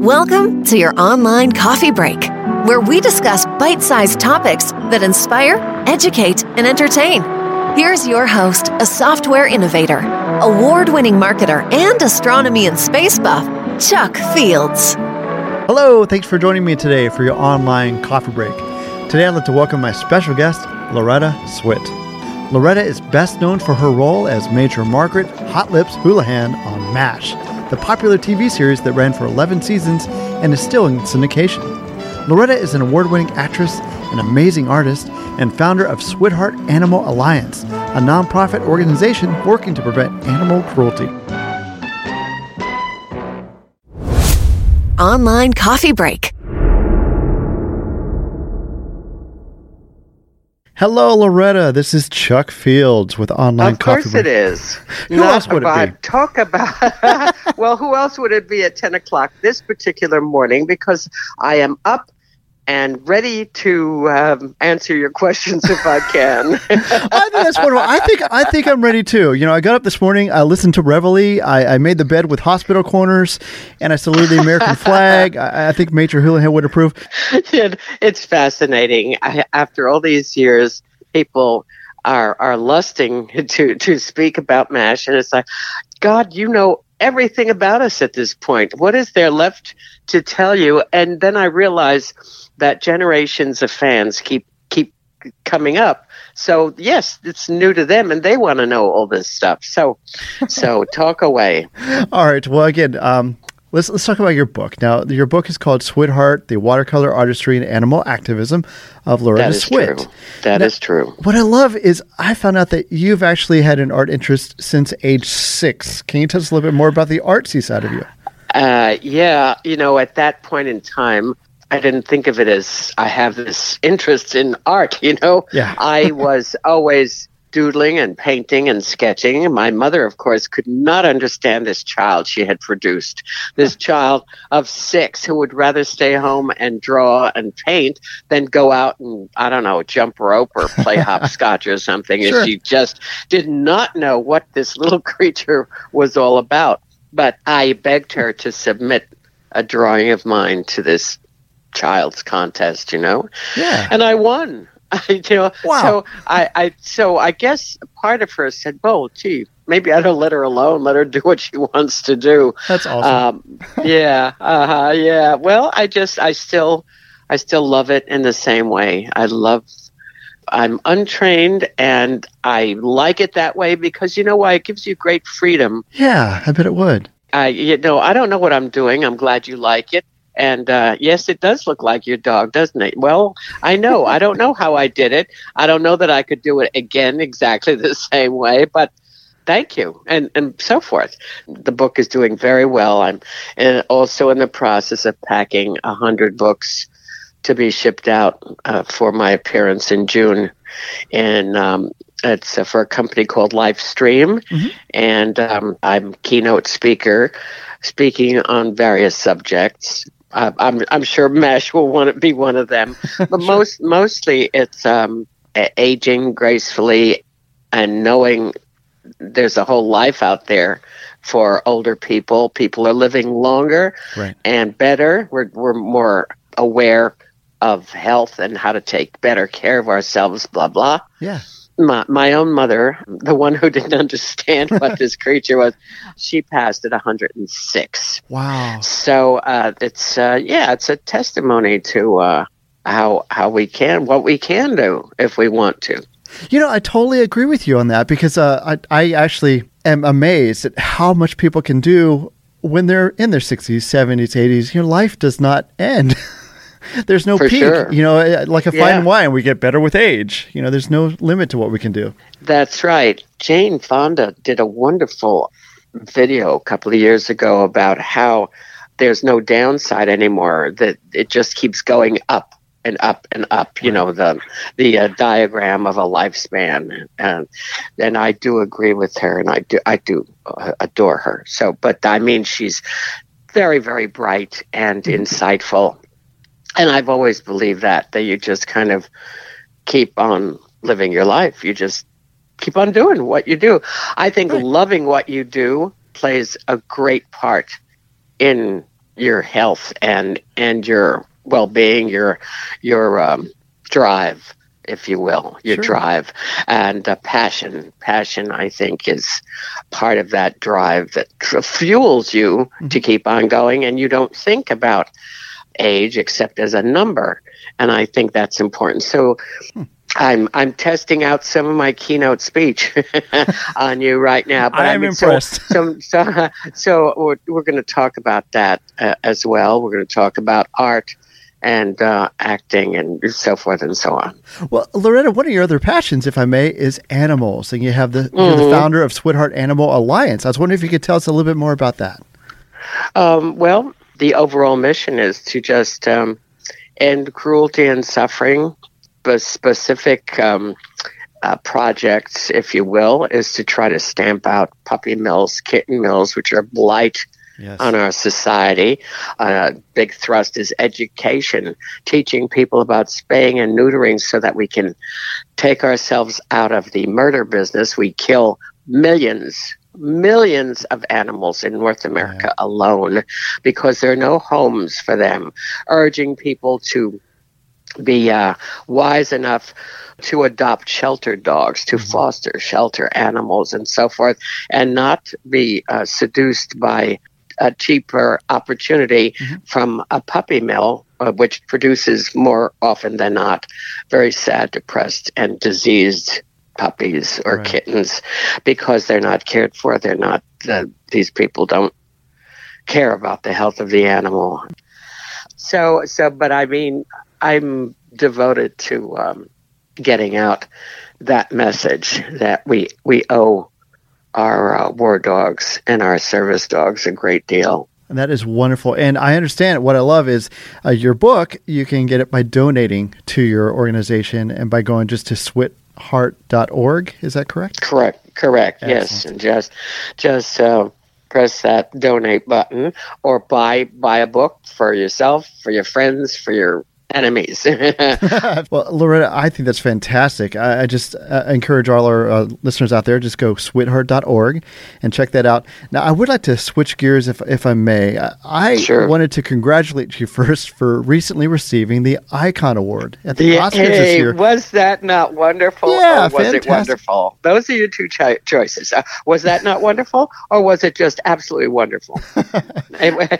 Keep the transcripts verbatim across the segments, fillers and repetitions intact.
Welcome to your online coffee break, where we discuss bite-sized topics that inspire, educate, and entertain. Here's your host, a software innovator, award-winning marketer, and astronomy and space buff, Chuck Fields. Hello, thanks for joining me today for your online coffee break. Today I'd like to welcome my special guest, Loretta Swit. Loretta is best known for her role as Major Margaret Hot Lips Houlihan on M A S H, the popular T V series that ran for eleven seasons and is still in syndication. Loretta is an award-winning actress, an amazing artist, and founder of SwitHeart Animal Alliance, a nonprofit organization working to prevent animal cruelty. Online Coffee Break. Hello, Loretta. This is Chuck Fields with Online Coffee Break. Of course it is. Who Not else would about, it be? Talk about. Well, who else would it be at ten o'clock this particular morning? Because I am up and ready to um, answer your questions if I can. I think that's wonderful. I think I think I'm ready too. You know, I got up this morning. I listened to Reveille. I, I made the bed with hospital corners, and I saluted the American flag. I, I think Major Houlihan would approve. It's fascinating. I, after all these years, people are are lusting to to speak about M A S H, and it's like, God, you know everything about us at this point. What is there left to tell you? And then I realized that generations of fans keep keep coming up. So yes, it's new to them, and they want to know all this stuff. So, so talk away. All right. Well, again, um, let's let's talk about your book. Now, your book is called SwitHeart: The Watercolor Artistry and Animal Activism of Loretta Swit. That is true. That now, is true. What I love is I found out that you've actually had an art interest since age six. Can you tell us a little bit more about the artsy side of you? Uh, yeah. You know, at that point in time, I didn't think of it as I have this interest in art, you know. Yeah. I was always doodling and painting and sketching. My mother, of course, could not understand this child she had produced, this child of six who would rather stay home and draw and paint than go out and, I don't know, jump rope or play hopscotch or something. Sure. And she just did not know what this little creature was all about. But I begged her to submit a drawing of mine to this child's contest, you know. Yeah. And I won. I, you know, wow. So I, I, so I guess part of her said, "Well, gee, maybe I don't let her alone. Let her do what she wants to do." That's awesome. Um, yeah, uh-huh, yeah. Well, I just, I still, I still love it in the same way. I love. I'm untrained, and I like it that way because you know why? It gives you great freedom. Yeah, I bet it would. I, you know, I don't know what I'm doing. I'm glad you like it. And uh, yes, it does look like your dog, doesn't it? Well, I know. I don't know how I did it. I don't know that I could do it again exactly the same way, but thank you, and, and so forth. The book is doing very well. I'm also in the process of packing one hundred books to be shipped out uh, for my appearance in June. And um, it's uh, for a company called Lifestream, mm-hmm. and um, I'm keynote speaker, speaking on various subjects. Uh, I'm, I'm sure M A S H will want to be one of them, but most mostly it's um, aging gracefully and knowing there's a whole life out there for older people. People are living longer right. and better. We're we're more aware of health and how to take better care of ourselves. Blah blah. Yeah. My, my own mother, the one who didn't understand what this creature was, she passed at one hundred six. Wow. So uh, it's, uh, yeah, it's a testimony to uh, how how we can, what we can do if we want to. You know, I totally agree with you on that because uh, I, I actually am amazed at how much people can do when they're in their sixties, seventies, eighties. Your life does not end. There's no For peak, sure. you know, like a fine yeah. wine, we get better with age. You know, there's no limit to what we can do. That's right. Jane Fonda did a wonderful video a couple of years ago about how there's no downside anymore, that it just keeps going up and up and up, you know, the the uh, diagram of a lifespan. And, and I do agree with her, and I do, I do uh, adore her. So, but I mean, she's very, very bright and insightful. And I've always believed that, that you just kind of keep on living your life. You just keep on doing what you do. I think loving what you do plays a great part in your health and and your well-being, your your um, drive, if you will, your sure. drive and uh, passion. Passion, I think, is part of that drive that tr- fuels you mm-hmm. to keep on going, and you don't think about age except as a number. And I think that's important. So hmm. I'm I'm testing out some of my keynote speech on you right now. But I'm I mean, impressed. So so, so, so we're, we're going to talk about that uh, as well. We're going to talk about art and uh, acting and so forth and so on. Well, Loretta, one of your other passions, if I may, is animals. And you have the, mm-hmm. you're the founder of SwitHeart Animal Alliance. I was wondering if you could tell us a little bit more about that. Um, well, the overall mission is to just um, end cruelty and suffering. But specific um, uh, projects, if you will, is to try to stamp out puppy mills, kitten mills, which are blight yes. on our society. Uh, big thrust is education, teaching people about spaying and neutering so that we can take ourselves out of the murder business. We kill millions Millions of animals in North America yeah. alone because there are no homes for them, urging people to be uh, wise enough to adopt shelter dogs, to mm-hmm. foster shelter animals and so forth, and not be uh, seduced by a cheaper opportunity mm-hmm. from a puppy mill, uh, which produces more often than not very sad, depressed, and diseased puppies or right. kittens, because they're not cared for. They're not, uh, these people don't care about the health of the animal. So, so, but I mean, I'm devoted to um, getting out that message that we, we owe our uh, war dogs and our service dogs a great deal. And that is wonderful. And I understand what I love is uh, your book, you can get it by donating to your organization and by going just to Swit. heart dot org, is that correct? Correct, correct. Excellent. Yes, and just just uh, press that donate button, or buy buy a book for yourself, for your friends, for your enemies. Well, Loretta, I think that's fantastic. I, I just uh, encourage all our uh, listeners out there, just go swit heart dot org and check that out. Now, I would like to switch gears, if if I may. I, I sure. wanted to congratulate you first for recently receiving the Icon Award at the, the Oscars hey, this year. Was that not wonderful? Yeah, or was fantastic. It wonderful? Those are your two cho- choices. Uh, was that not wonderful, or was it just absolutely wonderful? Anyway,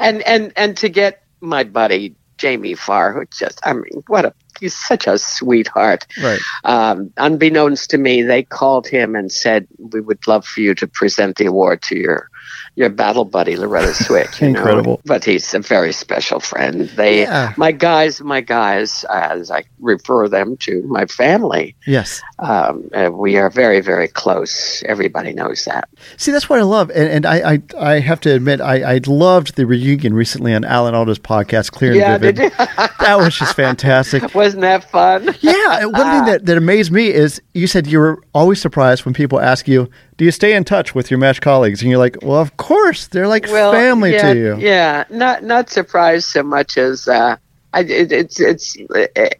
and and and to get my buddy Jamie Farr, who just, I mean, what a, he's such a sweetheart. Right. Um, unbeknownst to me, they called him and said, we would love for you to present the award to your your battle buddy, Loretta Swit. Incredible. Know? But he's a very special friend. They, yeah. My guys, my guys, as I refer them to, my family. Yes. Um, we are very, very close. Everybody knows that. See, that's what I love. And, and I, I I have to admit, I, I loved the reunion recently on Alan Alda's podcast, Clear and yeah, Vivid. Did you? That was just fantastic. Wasn't that fun? Yeah. One thing that, that amazed me is you said you were always surprised when people ask you, do you stay in touch with your M A S H colleagues? And you're like, well, of course, they're like well, family yeah, to you. Yeah, not not surprised so much as uh, I, it, it's it's it,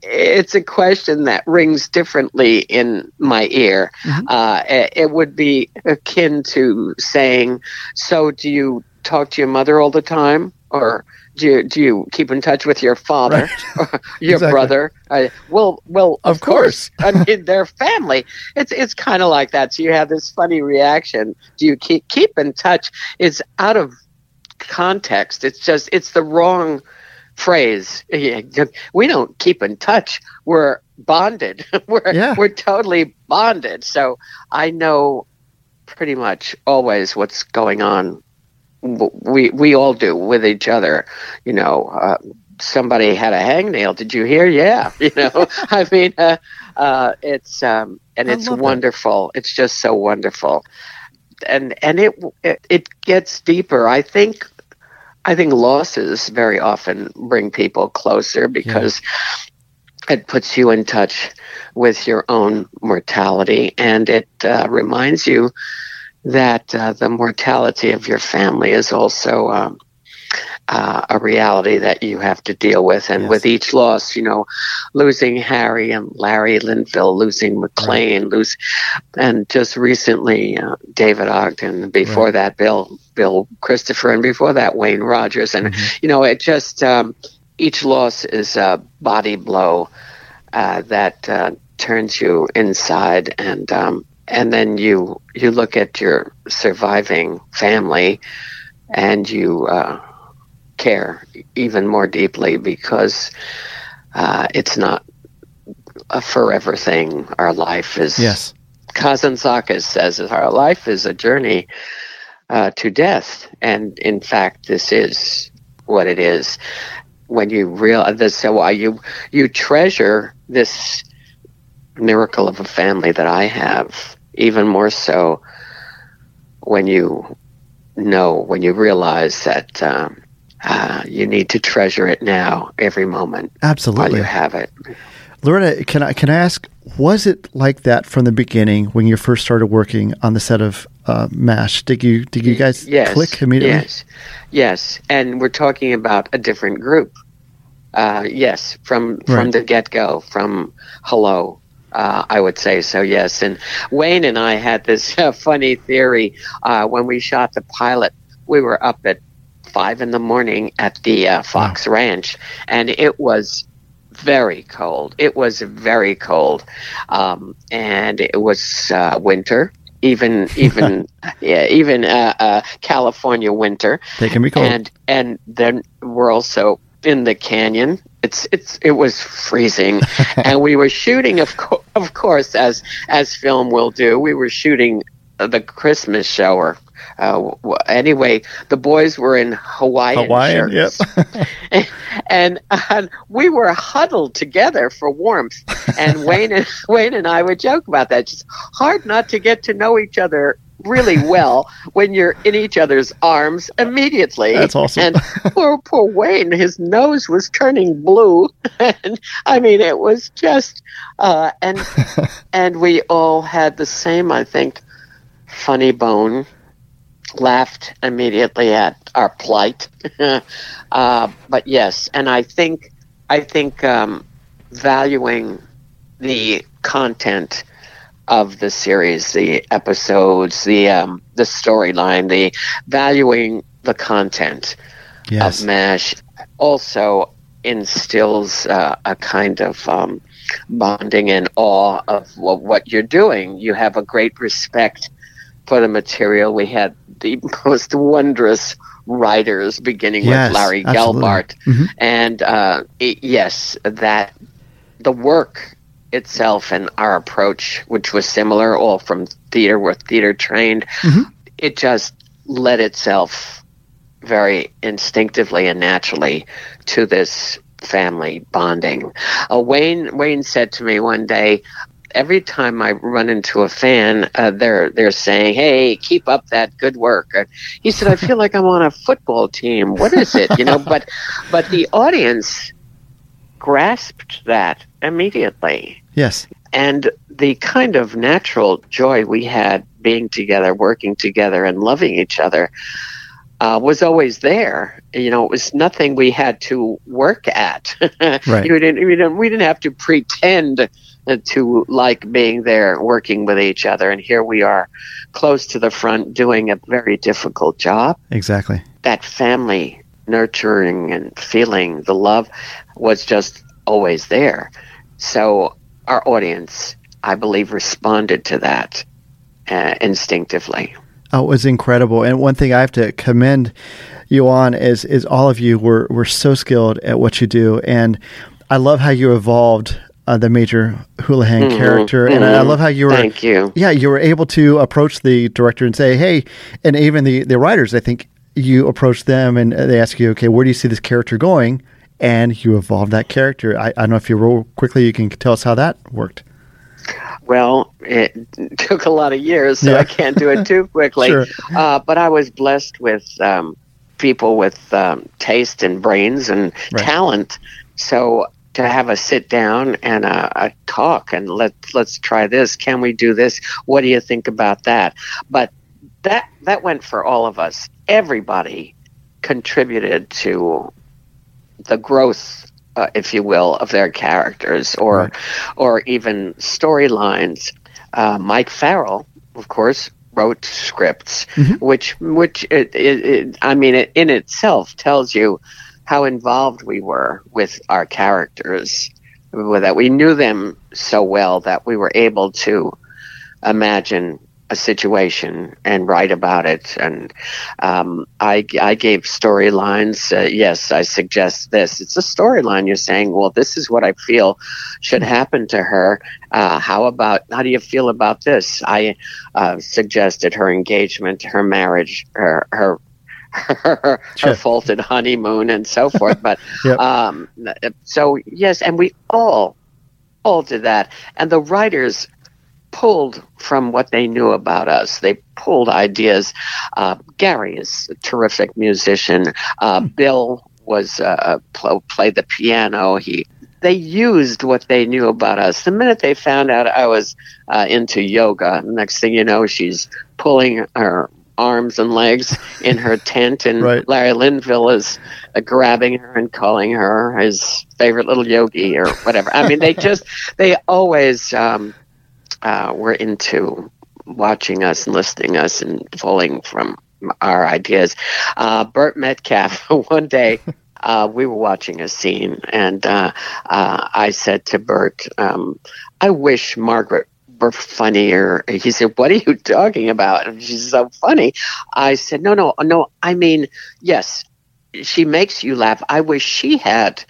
it's a question that rings differently in my ear. Mm-hmm. Uh, it, it would be akin to saying, "So, do you talk to your mother all the time, or do you, do you keep in touch with your father, right. or your exactly. brother?" Uh, well, well, of, of course. course. I mean, their family. It's it's kind of like that. So you have this funny reaction. Do you keep keep in touch? It's out of context. It's just it's the wrong phrase. We don't keep in touch. We're bonded. we're yeah. we're totally bonded. So I know pretty much always what's going on. We we all do with each other, you know. Uh, somebody had a hangnail. Did you hear? Yeah, you know. I mean, uh, uh, it's um, and it's wonderful. That. It's just so wonderful, and and it, it it gets deeper. I think I think losses very often bring people closer because yeah. it puts you in touch with your own mortality, and it uh, reminds you that uh, the mortality of your family is also um, uh, a reality that you have to deal with. And yes. with each loss, you know, losing Harry and Larry Linville, losing McLean, right. lose, and just recently uh, David Ogden, before right. that Bill Bill Christopher, and before that Wayne Rogers. And, mm-hmm. you know, it just, um, each loss is a body blow uh, that uh, turns you inside, and um, and then you you look at your surviving family and you uh, care even more deeply, because uh, it's not a forever thing. Our life is, yes. Kazantzakis says, our life is a journey uh, to death. And in fact, this is what it is. When you realize this, so why you you treasure this miracle of a family that I have even more so when you know, when you realize that um, uh, you need to treasure it now, every moment. Absolutely, while you have it. Loretta, can I can I ask, was it like that from the beginning when you first started working on the set of uh, M A S H? Did you did you guys yes, click immediately? Yes, yes, and we're talking about a different group. Uh, yes, from from right. the get go, from hello, uh, I would say so. Yes, and Wayne and I had this uh, funny theory uh, when we shot the pilot. We were up at five in the morning at the uh, Fox wow. Ranch, and it was. Very cold. It was very cold, um, and it was uh, winter. Even even yeah, even uh, uh, California winter. They can be cold. And and then we're also in the canyon. It's it's it was freezing, and we were shooting. Of co- of course, as as film will do, we were shooting the Christmas show. Or uh, anyway, the boys were in Hawaiian, Hawaiian shirts, yep. and, and uh, we were huddled together for warmth. And Wayne and Wayne and I would joke about that. It's hard not to get to know each other really well when you're in each other's arms immediately. That's awesome. And poor, poor Wayne, his nose was turning blue, and I mean, it was just uh, and and we all had the same, I think, funny bone. Laughed immediately at our plight, uh, but yes, and I think I think um, valuing the content of the series, the episodes, the um, the storyline, the valuing the content yes. of M A S H also instills uh, a kind of um, bonding and awe of well, what you're doing. You have a great respect for the material. We had the most wondrous writers, beginning yes, with Larry Gelbart. Mm-hmm. And uh, it, yes, that the work itself and our approach, which was similar, all from theater, we're theater trained, mm-hmm. it just led itself very instinctively and naturally to this family bonding. Uh, Wayne, Wayne said to me one day, every time I run into a fan, uh, they're they're saying, "Hey, keep up that good work." Uh, he said, "I feel like I'm on a football team. What is it?" You know, but but the audience grasped that immediately. Yes, and the kind of natural joy we had being together, working together, and loving each other uh, was always there. You know, it was nothing we had to work at. Right. You didn't, you didn't, we didn't have to pretend to like being there, working with each other, and here we are, close to the front, doing a very difficult job. Exactly. That family nurturing and feeling the love was just always there. So our audience, I believe, responded to that uh, instinctively. Oh, it was incredible. And one thing I have to commend you on is is all of you were were so skilled at what you do, and I love how you evolved Uh, the Major Houlihan mm-hmm, character, mm-hmm. and I love how you were. Thank you. Yeah, you were able to approach the director and say, "Hey," and even the the writers. I think you approached them and they ask you, "Okay, where do you see this character going?" And you evolved that character. I, I don't know if you roll quickly. You can tell us how that worked. Well, it took a lot of years, so yeah. I can't do it too quickly. Sure. Uh, but I was blessed with um, people with um, taste and brains and right. talent. So. To have a sit down and a, a talk and let, let's try this. Can we do this? What do you think about that? But that that went for all of us. Everybody contributed to the growth, uh, if you will, of their characters, or right. or even storylines. Uh, Mike Farrell, of course, wrote scripts, mm-hmm. which which it, it, it, I mean, it in itself tells you how involved we were with our characters, that we knew them so well that we were able to imagine a situation and write about it. And um, I, I gave storylines. Uh, yes, I suggest this. It's a storyline. You're saying, well, this is what I feel should happen to her. Uh, how about, how do you feel about this? I uh, suggested her engagement, her marriage, her, her, her, sure. her faulted honeymoon and so forth. But yep. um, so yes, and we all, all did that. And the writers pulled from what they knew about us. They pulled ideas. Uh, Gary is a terrific musician. Uh, mm. Bill was uh, pl- played the piano. He they used what they knew about us. The minute they found out I was uh, into yoga, next thing you know, she's pulling her arms and legs in her tent, and right. Larry Linville is uh, grabbing her and calling her his favorite little yogi or whatever. I mean, they just they always. Um, Uh, we're into watching us and listening us and pulling from our ideas. Uh, Bert Metcalf, one day uh, we were watching a scene, and uh, uh, I said to Bert, um, I wish Margaret were funnier. He said, what are you talking about? And she's so funny. I said, no, no, no. I mean, yes, she makes you laugh. I wish she had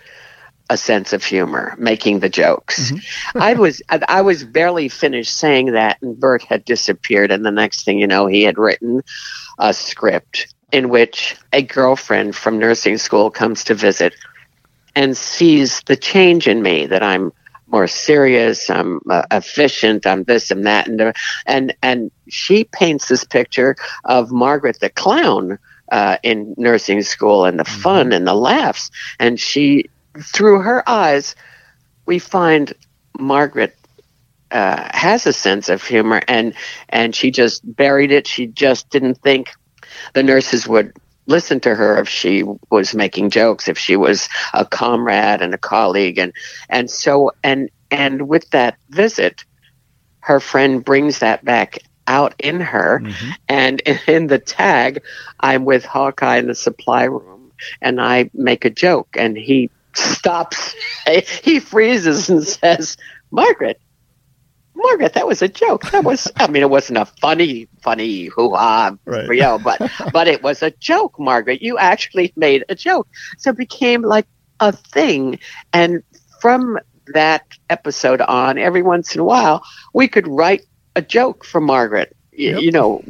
a sense of humor, making the jokes. Mm-hmm. I was I was barely finished saying that, and Bert had disappeared, and the next thing you know, he had written a script in which a girlfriend from nursing school comes to visit and sees the change in me, that I'm more serious, I'm uh, efficient, I'm this and that. And, and, and she paints this picture of Margaret the clown uh, in nursing school, and the mm-hmm. fun and the laughs, and she... through her eyes, we find Margaret uh, has a sense of humor, and and she just buried it. She just didn't think the nurses would listen to her if she was making jokes, if she was a comrade and a colleague, and and so and and with that visit, her friend brings that back out in her, mm-hmm. and in the tag, I'm with Hawkeye in the supply room, and I make a joke, and he. Stops. He freezes and says, Margaret, Margaret, that was a joke. That was, I mean, it wasn't a funny, funny hoo-ha, right. you know, but, but it was a joke, Margaret. You actually made a joke. So it became like a thing. And from that episode on, every once in a while, we could write a joke for Margaret, yep. you know,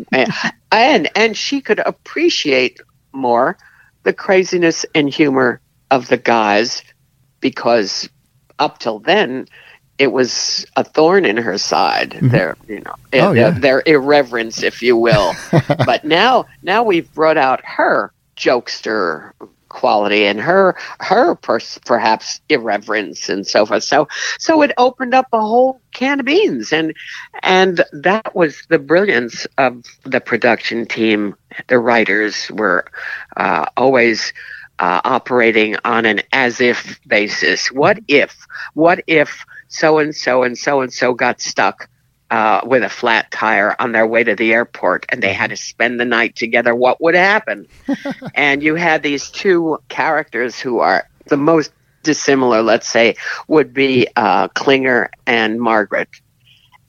and, and she could appreciate more the craziness and humor of the guys, because up till then it was a thorn in her side. Mm-hmm. Their, you know, oh, their, yeah. their irreverence, if you will. But now, now we've brought out her jokester quality and her, her pers- perhaps irreverence and so forth. So, so it opened up a whole can of beans, and and that was the brilliance of the production team. The writers were uh, always. Uh, operating on an as-if basis. What if, what if so-and-so and so-and-so got stuck uh, with a flat tire on their way to the airport, and they had to spend the night together? What would happen? And you had these two characters who are the most dissimilar, let's say, would be uh, Klinger and Margaret.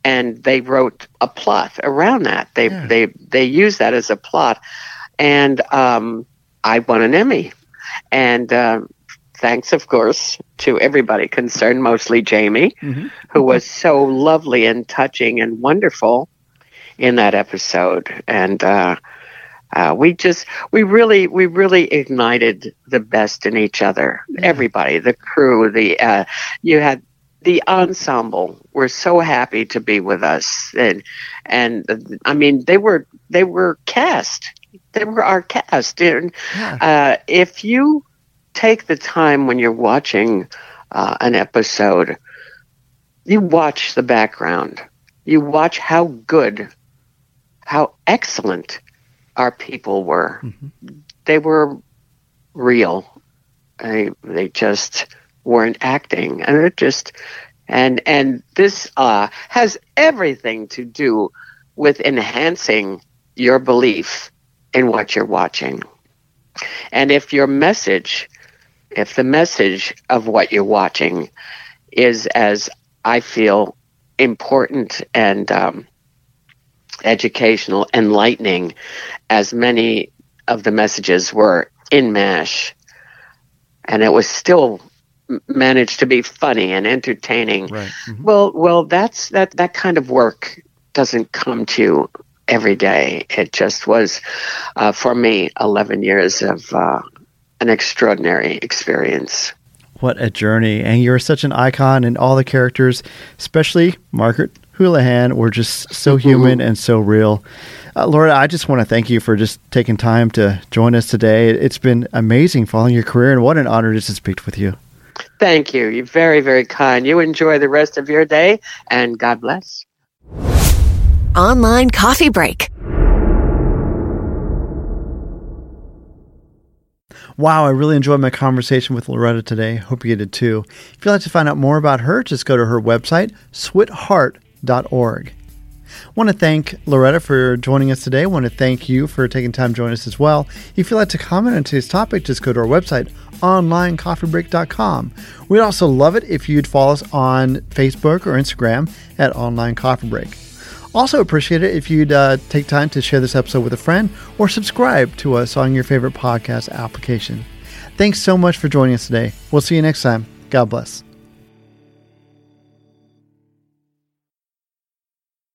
And they wrote a plot around that. They, yeah. they, they used that as a plot. And um, I won an Emmy. And uh, thanks, of course, to everybody concerned, mostly Jamie, mm-hmm. who was so lovely and touching and wonderful in that episode. And uh, uh, we just, we really, we really ignited the best in each other. Yeah. Everybody, the crew, the uh, you had the ensemble were so happy to be with us, and and I mean, they were they were cast. They were our cast. And, yeah. uh, if you take the time when you're watching uh, an episode, you watch the background. You watch how good, how excellent our people were. Mm-hmm. They were real. I, they just weren't acting, and it just and and this uh, has everything to do with enhancing your belief in what you're watching. And if your message, if the message of what you're watching is, as I feel, important and um, educational, enlightening, as many of the messages were in M A S H, and it was still managed to be funny and entertaining. Right. Mm-hmm. Well, well, that's that, that kind of work doesn't come to you every day. It just was, uh, for me, eleven years of uh, an extraordinary experience. What a journey. And you're such an icon, and all the characters, especially Margaret Houlihan, were just so human mm-hmm. and so real. Uh, Loretta, I just want to thank you for just taking time to join us today. It's been amazing following your career, and what an honor it is to speak with you. Thank you. You're very, very kind. You enjoy the rest of your day, and God bless. Online Coffee Break. Wow, I really enjoyed my conversation with Loretta today. Hope you did too. If you'd like to find out more about her, just go to her website, swit heart dot org. I want to thank Loretta for joining us today. I want to thank you for taking time to join us as well. If you'd like to comment on today's topic, just go to our website, online coffee break dot com. We'd also love it if you'd follow us on Facebook or Instagram at Online Coffee Break. Also appreciate it if you'd uh, take time to share this episode with a friend or subscribe to us on your favorite podcast application. Thanks so much for joining us today. We'll see you next time. God bless.